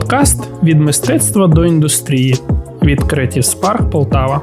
Подкаст «Від мистецтва до індустрії» від Creative Spark Полтава.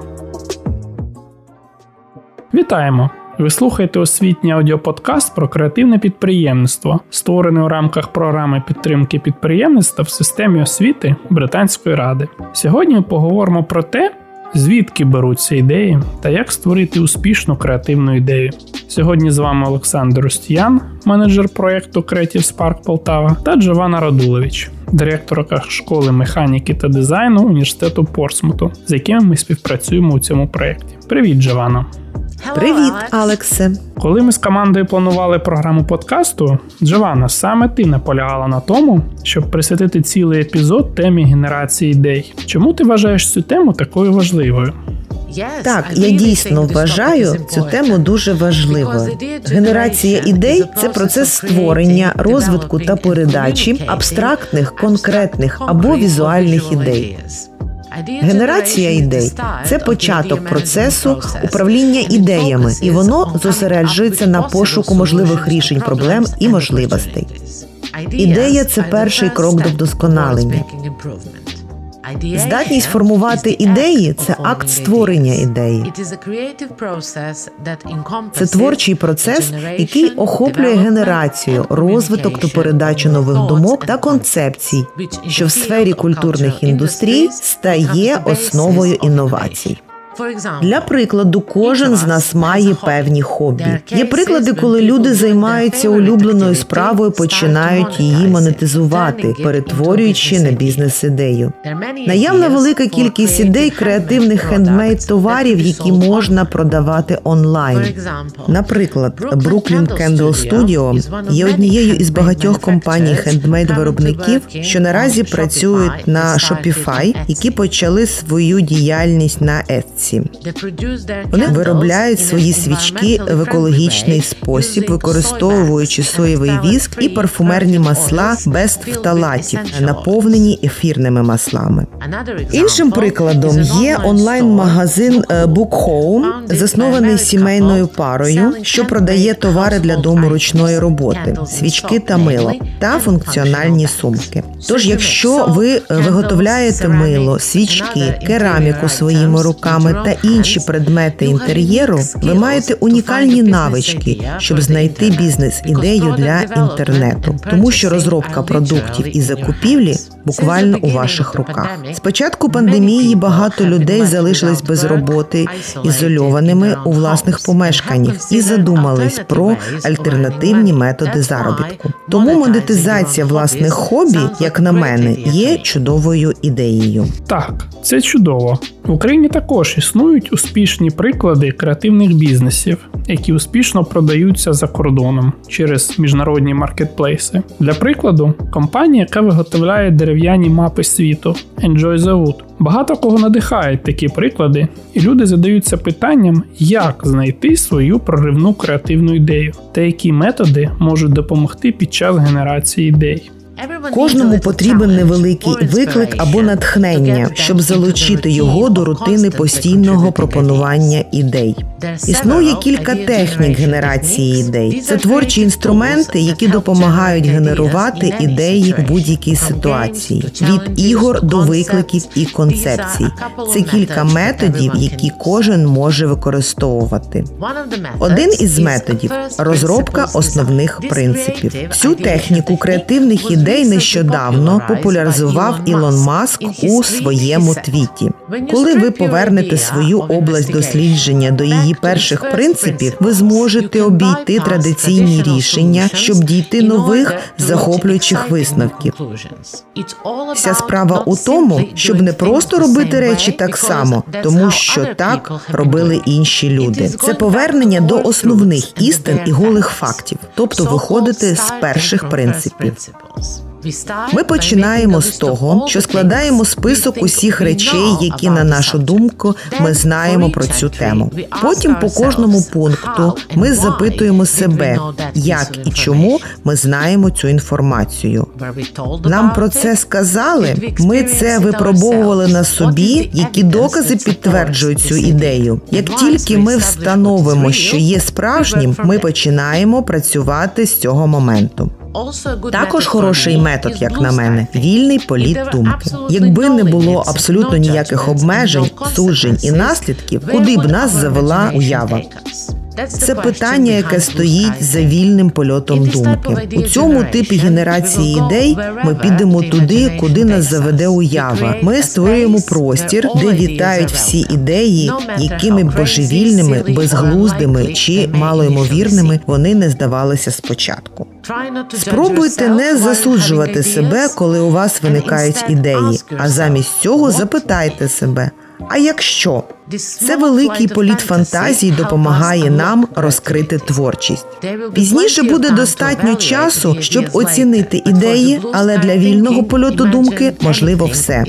Вітаємо! Ви слухаєте освітній аудіоподкаст про креативне підприємництво, створений у рамках програми підтримки підприємництва в системі освіти Британської ради. Сьогодні ми поговоримо про те, звідки беруться ідеї та як створити успішну креативну ідею. Сьогодні з вами Олександр Устьян, менеджер проєкту Creative Spark Полтава, та Джована Радуловіч, директорка школи механіки та дизайну Університету Портсмуту, з якими ми співпрацюємо у цьому проєкті. Привіт, Джована! Привіт, Алексе! Коли ми з командою планували програму подкасту, Джована, саме ти наполягала на тому, щоб присвятити цілий епізод темі генерації ідей. Чому ти вважаєш цю тему такою важливою? Так, я дійсно вважаю цю тему дуже важливою. Генерація ідей – це процес створення, розвитку та передачі абстрактних, конкретних або візуальних ідей. Генерація ідей – це початок процесу управління ідеями, і воно зосереджується на пошуку можливих рішень проблем і можливостей. Ідея – це перший крок до вдосконалення. Здатність формувати ідеї – це акт створення ідеї. Це творчий процес, який охоплює генерацію, розвиток та передачу нових думок та концепцій, що в сфері культурних індустрій стає основою інновацій. Для прикладу, кожен з нас має певні хобі. Є приклади, коли люди займаються улюбленою справою, починають її монетизувати, перетворюючи на бізнес-ідею. Наявна велика кількість ідей креативних хендмейд-товарів, які можна продавати онлайн. Наприклад, Brooklyn Candle Studio є однією із багатьох компаній хендмейд-виробників, що наразі працюють на Shopify, які почали свою діяльність на Etsy. Вони виробляють свої свічки в екологічний спосіб, використовуючи соєвий віск і парфумерні масла без фталатів, наповнені ефірними маслами. Іншим прикладом є онлайн-магазин BookHome, заснований сімейною парою, що продає товари для дому ручної роботи, свічки та мило, та функціональні сумки. Тож, якщо ви виготовляєте мило, свічки, кераміку своїми руками та інші предмети інтер'єру, ви маєте унікальні навички, щоб знайти бізнес-ідею для інтернету, тому що розробка продуктів і закупівлі буквально у ваших руках. З початку пандемії багато людей залишились без роботи, ізольованими у власних помешканнях і задумались про альтернативні методи заробітку. Тому монетизація власних хобі, як на мене, є чудовою ідеєю. Так, це чудово. В Україні також існують успішні приклади креативних бізнесів, які успішно продаються за кордоном через міжнародні маркетплейси. Для прикладу, компанія, яка виготовляє дерев'яні мапи світу Enjoy Zoot. Багато кого надихають такі приклади, і люди задаються питанням, як знайти свою проривну креативну ідею та які методи можуть допомогти під час генерації ідей. Кожному потрібен невеликий виклик або натхнення, щоб залучити його до рутини постійного пропонування ідей. Існує кілька технік генерації ідей. Це творчі інструменти, які допомагають генерувати ідеї в будь-якій ситуації. Від ігор до викликів і концепцій. Це кілька методів, які кожен може використовувати. Один із методів – розробка основних принципів. Всю техніку креативних ідей нещодавно популяризував Ілон Маск у своєму твіті. Коли ви повернете свою область дослідження до її перших принципів, ви зможете обійти традиційні рішення, щоб дійти нових захоплюючих висновків. Вся справа у тому, щоб не просто робити речі так само, тому що так робили інші люди. Це повернення до основних істин і голих фактів, тобто виходити з перших принципів. Ми починаємо з того, що складаємо список усіх речей, які, на нашу думку, ми знаємо про цю тему. Потім по кожному пункту ми запитуємо себе, як і чому ми знаємо цю інформацію. Нам про це сказали, ми це випробовували на собі, які докази підтверджують цю ідею. Як тільки ми встановимо, що є справжнім, ми починаємо працювати з цього моменту. Також хороший метод, як на мене, вільний політ думки. Якби не було абсолютно ніяких обмежень, суджень і наслідків, куди б нас завела уява? Це питання, яке стоїть за вільним польотом думки. У цьому типі генерації ідей ми підемо туди, куди нас заведе уява. Ми створюємо простір, де вітають всі ідеї, якими б божевільними, безглуздими чи малоймовірними вони не здавалися спочатку. Спробуйте не засуджувати себе, коли у вас виникають ідеї, а замість цього запитайте себе – а якщо? Це великий політ фантазії допомагає нам розкрити творчість. Пізніше буде достатньо часу, щоб оцінити ідеї, але для вільного польоту думки можливо все.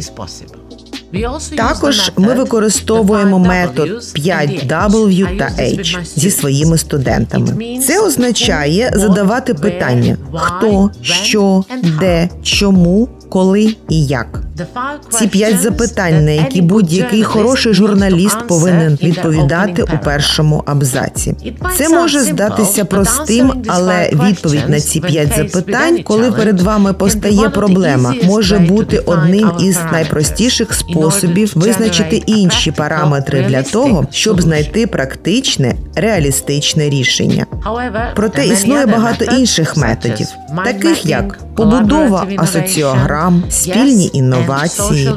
Також ми використовуємо метод 5W та H зі своїми студентами. Це означає задавати питання «хто?», «що?», «де?», «чому?», «коли?» і «як?». Ці 5 запитань, на які будь-який хороший журналіст повинен відповідати у першому абзаці. Це може здатися простим, але відповідь на ці 5 запитань, коли перед вами постає проблема, може бути одним із найпростіших способів визначити інші параметри для того, щоб знайти практичне, реалістичне рішення. Проте існує багато інших методів, таких як побудова асоціограм, спільні інновації,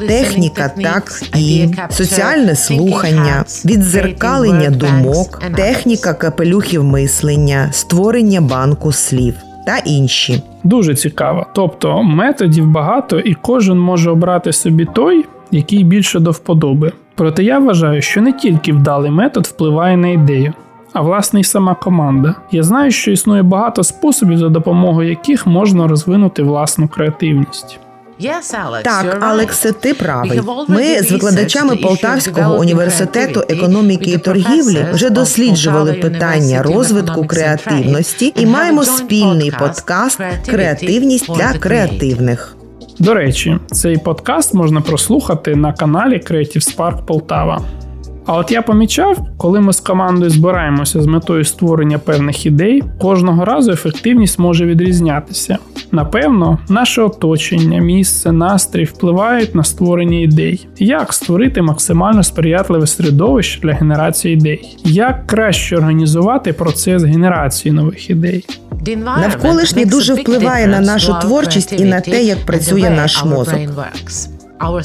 техніка так і, соціальне слухання, віддзеркалення думок, техніка капелюхів мислення, створення банку слів та інші. Дуже цікаво. Тобто методів багато і кожен може обрати собі той, який більше до вподоби. Проте я вважаю, що не тільки вдалий метод впливає на ідею, а власне й сама команда. Я знаю, що існує багато способів, за допомогою яких можна розвинути власну креативність. Так, Алексе, ти правий. Ми з викладачами Полтавського університету економіки і торгівлі вже досліджували питання розвитку креативності і маємо спільний подкаст «Креативність для креативних». До речі, цей подкаст можна прослухати на каналі Creative Spark Полтава. А от я помічав, коли ми з командою збираємося з метою створення певних ідей, кожного разу ефективність може відрізнятися. Напевно, наше оточення, місце, настрій впливають на створення ідей. Як створити максимально сприятливе середовище для генерації ідей? Як краще організувати процес генерації нових ідей? Навколишнє дуже впливає на нашу творчість і на те, як працює наш мозок.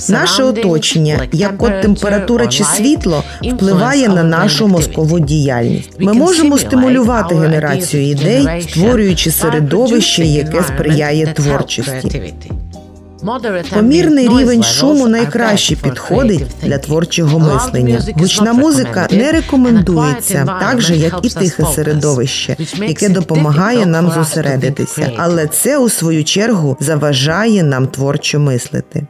Наше оточення, як от температура чи світло, впливає на нашу мозкову діяльність. Ми можемо стимулювати генерацію ідей, створюючи середовище, яке сприяє творчості. Помірний рівень шуму найкраще підходить для творчого мислення. Гучна музика не рекомендується, так же, як і тихе середовище, яке допомагає нам зосередитися. Але це, у свою чергу, заважає нам творчо мислити.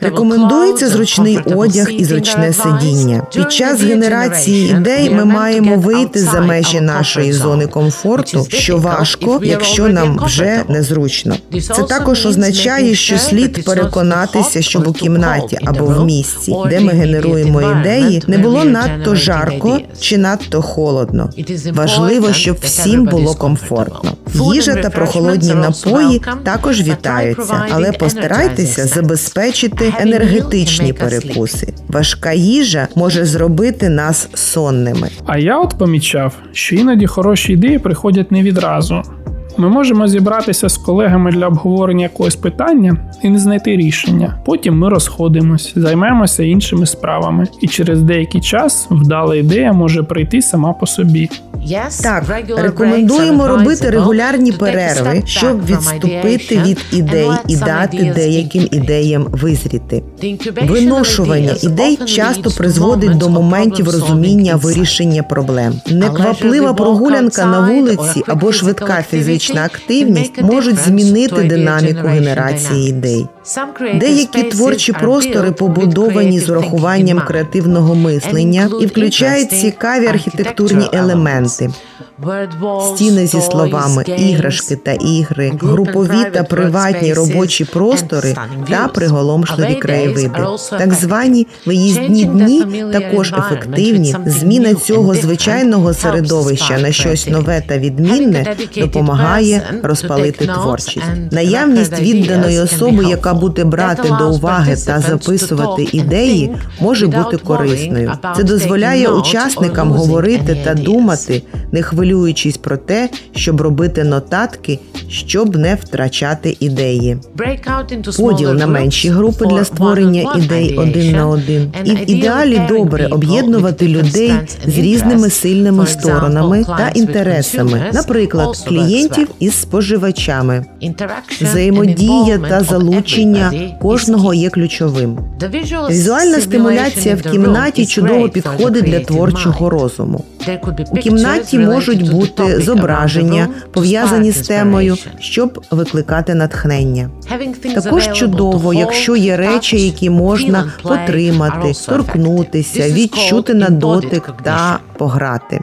Рекомендується зручний одяг і зручне сидіння. Під час генерації ідей ми маємо вийти за межі нашої зони комфорту, що важко, якщо нам вже незручно. Це також означає, що слід переконатися, щоб у кімнаті або в місці, де ми генеруємо ідеї, не було надто жарко чи надто холодно. Важливо, щоб всім було комфортно. Їжа та прохолодні напої також вітаються, але постарайтеся забезпечити енергетичні перекуси. Важка їжа може зробити нас сонними. А я от помічав, що іноді хороші ідеї приходять не відразу. Ми можемо зібратися з колегами для обговорення якогось питання і не знайти рішення. Потім ми розходимось, займемося іншими справами. І через деякий час вдала ідея може прийти сама по собі. Так, рекомендуємо робити регулярні перерви, щоб відступити від ідей і дати деяким ідеям визріти. Виношування ідей часто призводить до моментів розуміння вирішення проблем. Некваплива прогулянка на вулиці або швидка фізична активність можуть змінити динаміку генерації ідей. Деякі творчі простори побудовані з урахуванням креативного мислення і включають цікаві архітектурні елементи. Стіни зі словами, іграшки та ігри, групові та приватні робочі простори та приголомшливі краєвиди. Так звані виїздні дні також ефективні. Зміна цього звичайного середовища на щось нове та відмінне допомагає розпалити творчість. Наявність відданої особи, яка буде брати до уваги та записувати ідеї, може бути корисною. Це дозволяє учасникам говорити та думати, не хвилюючись про те, щоб робити нотатки, щоб не втрачати ідеї. Поділ на менші групи для створення ідей один на один. І в ідеалі добре об'єднувати людей з різними сильними сторонами та інтересами, наприклад, клієнтів із споживачами. Взаємодія та залучення кожного є ключовим. Візуальна стимуляція в кімнаті чудово підходить для творчого розуму. У кімнаті можуть бути зображення, пов'язані з темою, щоб викликати натхнення. Також чудово, якщо є речі, які можна потримати, торкнутися, відчути на дотик та пограти.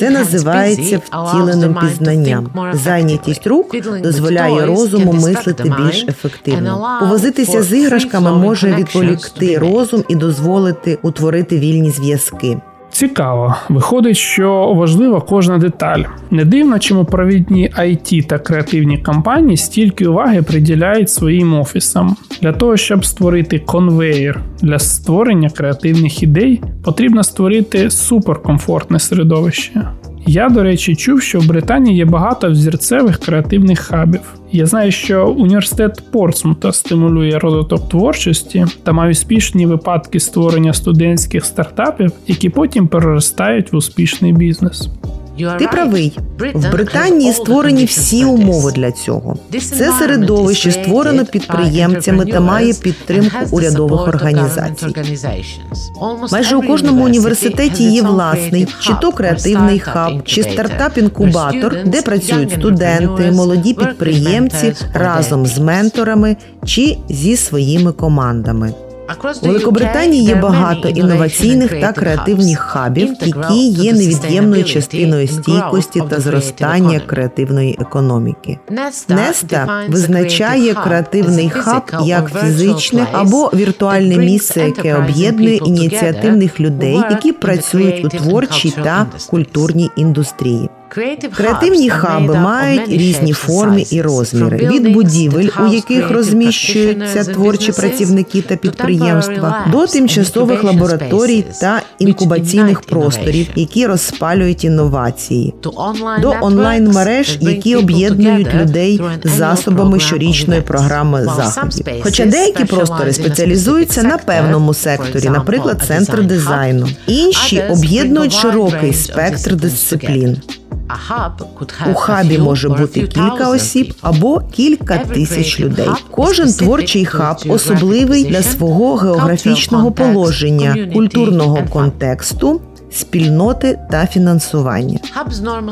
Це називається втіленим пізнанням. Зайнятість рук дозволяє розуму мислити більш ефективно. Повозитися з іграшками може відволікти розум і дозволити утворити вільні зв'язки. Цікаво. Виходить, що важлива кожна деталь. Не дивно, чому провідні IT та креативні компанії стільки уваги приділяють своїм офісам. Для того, щоб створити конвейер для створення креативних ідей, потрібно створити суперкомфортне середовище. Я, до речі, чув, що в Британії є багато взірцевих креативних хабів. Я знаю, що університет Портсмута стимулює розвиток творчості та має успішні випадки створення студентських стартапів, які потім переростають в успішний бізнес. Ти правий. В Британії створені всі умови для цього. Це середовище створено підприємцями та має підтримку урядових організацій. Майже у кожному університеті є власний, чи то креативний хаб, чи стартап-інкубатор, де працюють студенти, молоді підприємці разом з менторами чи зі своїми командами. У Великобританії є багато інноваційних та креативних хабів, які є невід'ємною частиною стійкості та зростання креативної економіки. NESTA визначає креативний хаб як фізичне або віртуальне місце, яке об'єднує ініціативних людей, які працюють у творчій та культурній індустрії. Креативні хаби мають різні форми і розміри. Від будівель, у яких розміщуються творчі працівники та підприємства, до тимчасових лабораторій та інкубаційних просторів, які розпалюють інновації, до онлайн-мереж, які об'єднують людей засобами щорічної програми заходів. Хоча деякі простори спеціалізуються на певному секторі, наприклад, центр дизайну. Інші об'єднують широкий спектр дисциплін. У хабі може бути кілька осіб або кілька тисяч людей. Кожен творчий хаб особливий для свого географічного положення, культурного контексту, спільноти та фінансування.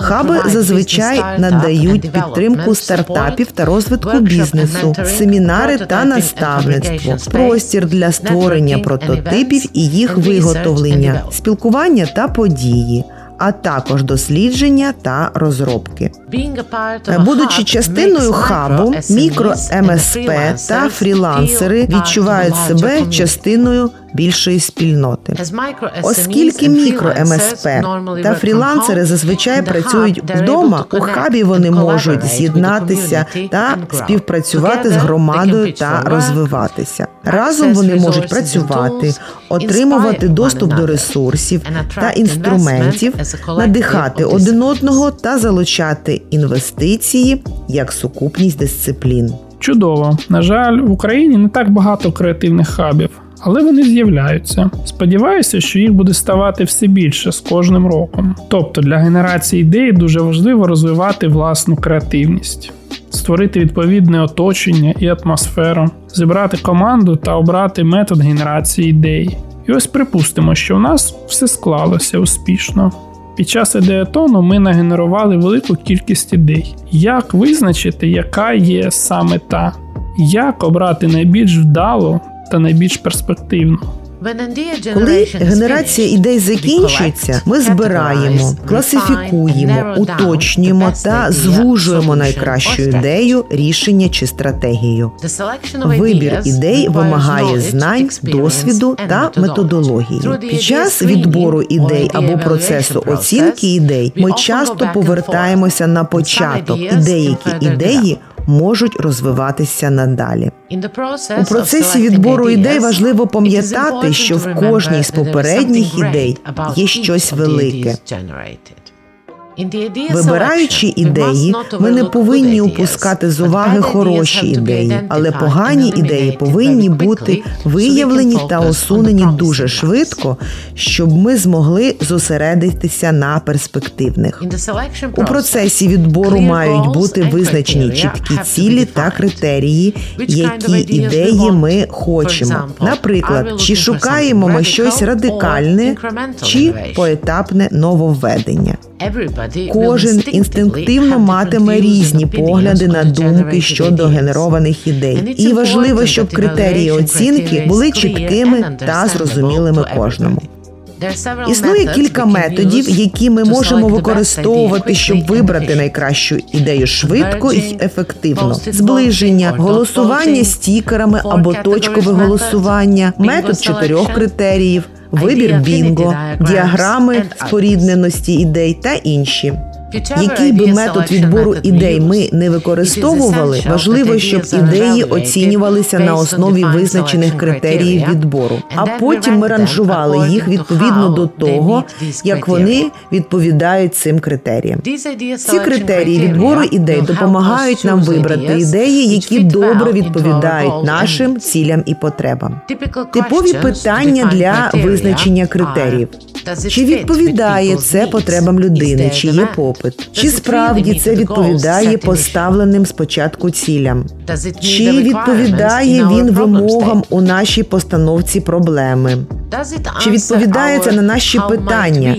Хаби зазвичай надають підтримку стартапів та розвитку бізнесу, семінари та наставництво, простір для створення прототипів і їх виготовлення, спілкування та події, а також дослідження та розробки. Будучи частиною хабу, мікро-МСП та фрілансери відчувають себе частиною більшої спільноти. Оскільки мікро-МСП та фрілансери зазвичай працюють вдома, у хабі вони можуть з'єднатися та співпрацювати з громадою та розвиватися. Разом вони можуть працювати, отримувати доступ до ресурсів та інструментів, надихати один одного та залучати інвестиції як сукупність дисциплін. Чудово. На жаль, в Україні не так багато креативних хабів. Але вони з'являються. Сподіваюся, що їх буде ставати все більше з кожним роком. Тобто для генерації ідей дуже важливо розвивати власну креативність, створити відповідне оточення і атмосферу, зібрати команду та обрати метод генерації ідей. І ось припустимо, що в нас все склалося успішно. Під час ідеатону ми нагенерували велику кількість ідей. Як визначити, яка є саме та? Як обрати найбільш вдалу та найбільш перспективно? Коли генерація ідей закінчується, ми збираємо, класифікуємо, уточнюємо та звужуємо найкращу ідею, рішення чи стратегію. Вибір ідей вимагає знань, досвіду та методології. Під час відбору ідей або процесу оцінки ідей ми часто повертаємося на початок, і деякі ідеї можуть розвиватися надалі. У процесі відбору ідей важливо пам'ятати, що в кожній з попередніх ідей є щось велике. Вибираючи ідеї, ми не повинні упускати з уваги хороші ідеї, але погані ідеї повинні бути виявлені та усунені дуже швидко, щоб ми змогли зосередитися на перспективних. У процесі відбору мають бути визначені чіткі цілі та критерії, які ідеї ми хочемо. Наприклад, чи шукаємо ми щось радикальне, чи поетапне нововведення. Кожен інстинктивно матиме різні погляди на думки щодо генерованих ідей. І важливо, щоб критерії оцінки були чіткими та зрозумілими кожному. Існує кілька методів, які ми можемо використовувати, щоб вибрати найкращу ідею швидко і ефективно. Зближення, голосування стікерами або точкове голосування, метод 4 критеріїв, вибір бінго, діаграми спорідненості ідей та інші. Який би метод відбору ідей ми не використовували, важливо, щоб ідеї оцінювалися на основі визначених критеріїв відбору, а потім ми ранжували їх відповідно до того, як вони відповідають цим критеріям. Ці критерії відбору ідей допомагають нам вибрати ідеї, які добре відповідають нашим цілям і потребам. Типові питання для визначення критеріїв. Чи відповідає це потребам людини, чи є попит? Чи справді це відповідає поставленим спочатку цілям? Чи відповідає він вимогам у нашій постановці проблеми? Чи відповідає це на наші питання,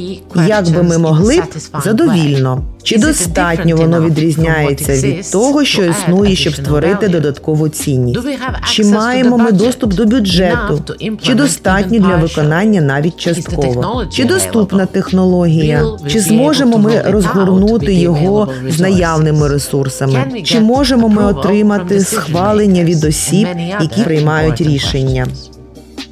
як би ми могли б задовільно? Чи достатньо воно відрізняється від того, що існує, щоб створити додаткову цінність? Чи маємо ми доступ до бюджету? Чи достатньо для виконання навіть частково? Чи доступна технологія? Чи зможемо ми розгорнути його з наявними ресурсами? Чи можемо ми отримати схвалення від осіб, які приймають рішення?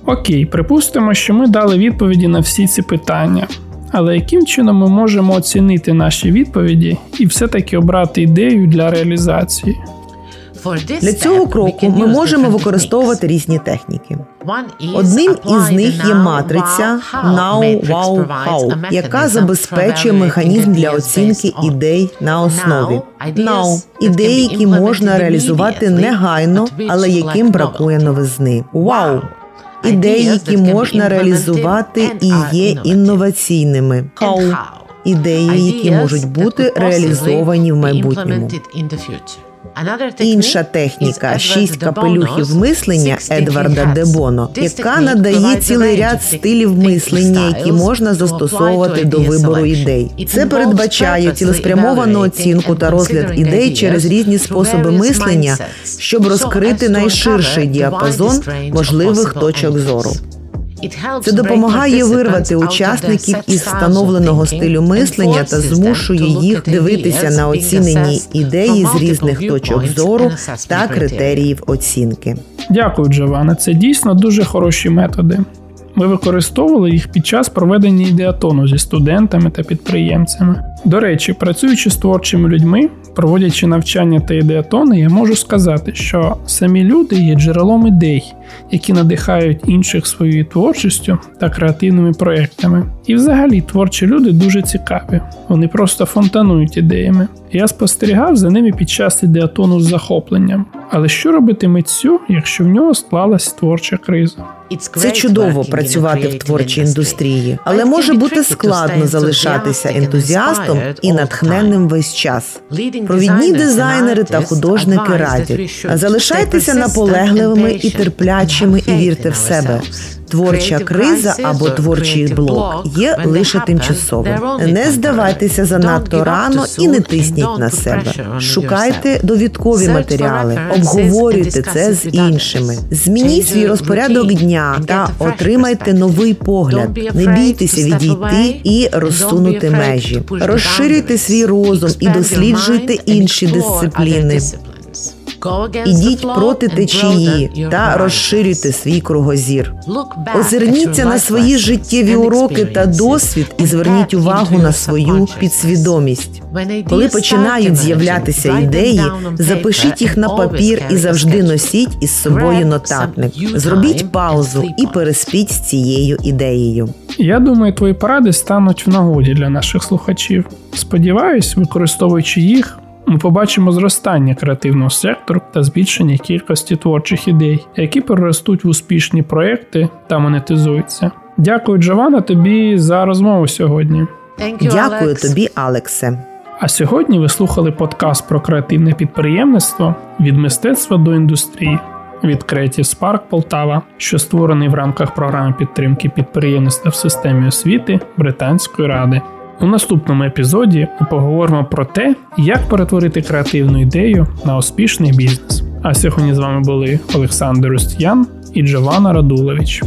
Окей, припустимо, що ми дали відповіді на всі ці питання. Але яким чином ми можемо оцінити наші відповіді і все-таки обрати ідею для реалізації? Для цього кроку ми можемо використовувати різні техніки. Одним із них є матриця Now, Wow, How, яка забезпечує механізм для оцінки ідей на основі. Now – ідеї, які можна реалізувати негайно, але яким бракує новизни. Wow – ідеї, які можна реалізувати і є інноваційними. How – ідеї, які можуть бути реалізовані в майбутньому. Інша техніка – 6 капелюхів мислення Едварда Дебоно, яка надає цілий ряд стилів мислення, які можна застосовувати до вибору ідей. Це передбачає цілеспрямовану оцінку та розгляд ідей через різні способи мислення, щоб розкрити найширший діапазон можливих точок зору. Це допомагає вирвати учасників із встановленого стилю мислення та змушує їх дивитися на оцінені ідеї з різних точок зору та критеріїв оцінки. Дякую, Джована. Це дійсно дуже хороші методи. Ми використовували їх під час проведення ідеатону зі студентами та підприємцями. До речі, працюючи з творчими людьми, проводячи навчання та ідеатони, я можу сказати, що самі люди є джерелом ідей, які надихають інших своєю творчістю та креативними проєктами. І взагалі творчі люди дуже цікаві, вони просто фонтанують ідеями. Я спостерігав за ними під час ідеатону з захопленням. Але що робити митцю, якщо в нього склалась творча криза? Це чудово працювати в творчій індустрії, але може бути складно залишатися ентузіастом і натхненним весь час. Провідні дизайнери та художники радять: залишайтеся наполегливими і терплячими. вдячими і вірте в себе. Творча криза або творчий блок є лише тимчасовим. Не здавайтеся занадто рано і не тисніть на себе. Шукайте довідкові матеріали, обговорюйте це з іншими. Змініть свій розпорядок дня та отримайте новий погляд. Не бійтеся відійти і розсунути межі. Розширюйте свій розум і досліджуйте інші дисципліни. Ідіть проти течії та розширюйте свій кругозір. Озирніться на свої життєві уроки та досвід і зверніть увагу на свою підсвідомість. Коли починають з'являтися ідеї, запишіть їх на папір і завжди носіть із собою нотатник. Зробіть паузу і переспіть з цією ідеєю. Я думаю, твої поради стануть в нагоді для наших слухачів. Сподіваюсь, використовуючи їх, ми побачимо зростання креативного сектору та збільшення кількості творчих ідей, які переростуть в успішні проекти та монетизуються. Дякую, Джована, тобі за розмову сьогодні. Дякую тобі, Алексе. А сьогодні ви слухали подкаст про креативне підприємництво «Від мистецтва до індустрії» від Creative Spark Полтава, що створений в рамках програми підтримки підприємництва в системі освіти Британської ради. У наступному епізоді ми поговоримо про те, як перетворити креативну ідею на успішний бізнес. А сьогодні з вами були Олександр Устьян і Джована Радуловіч.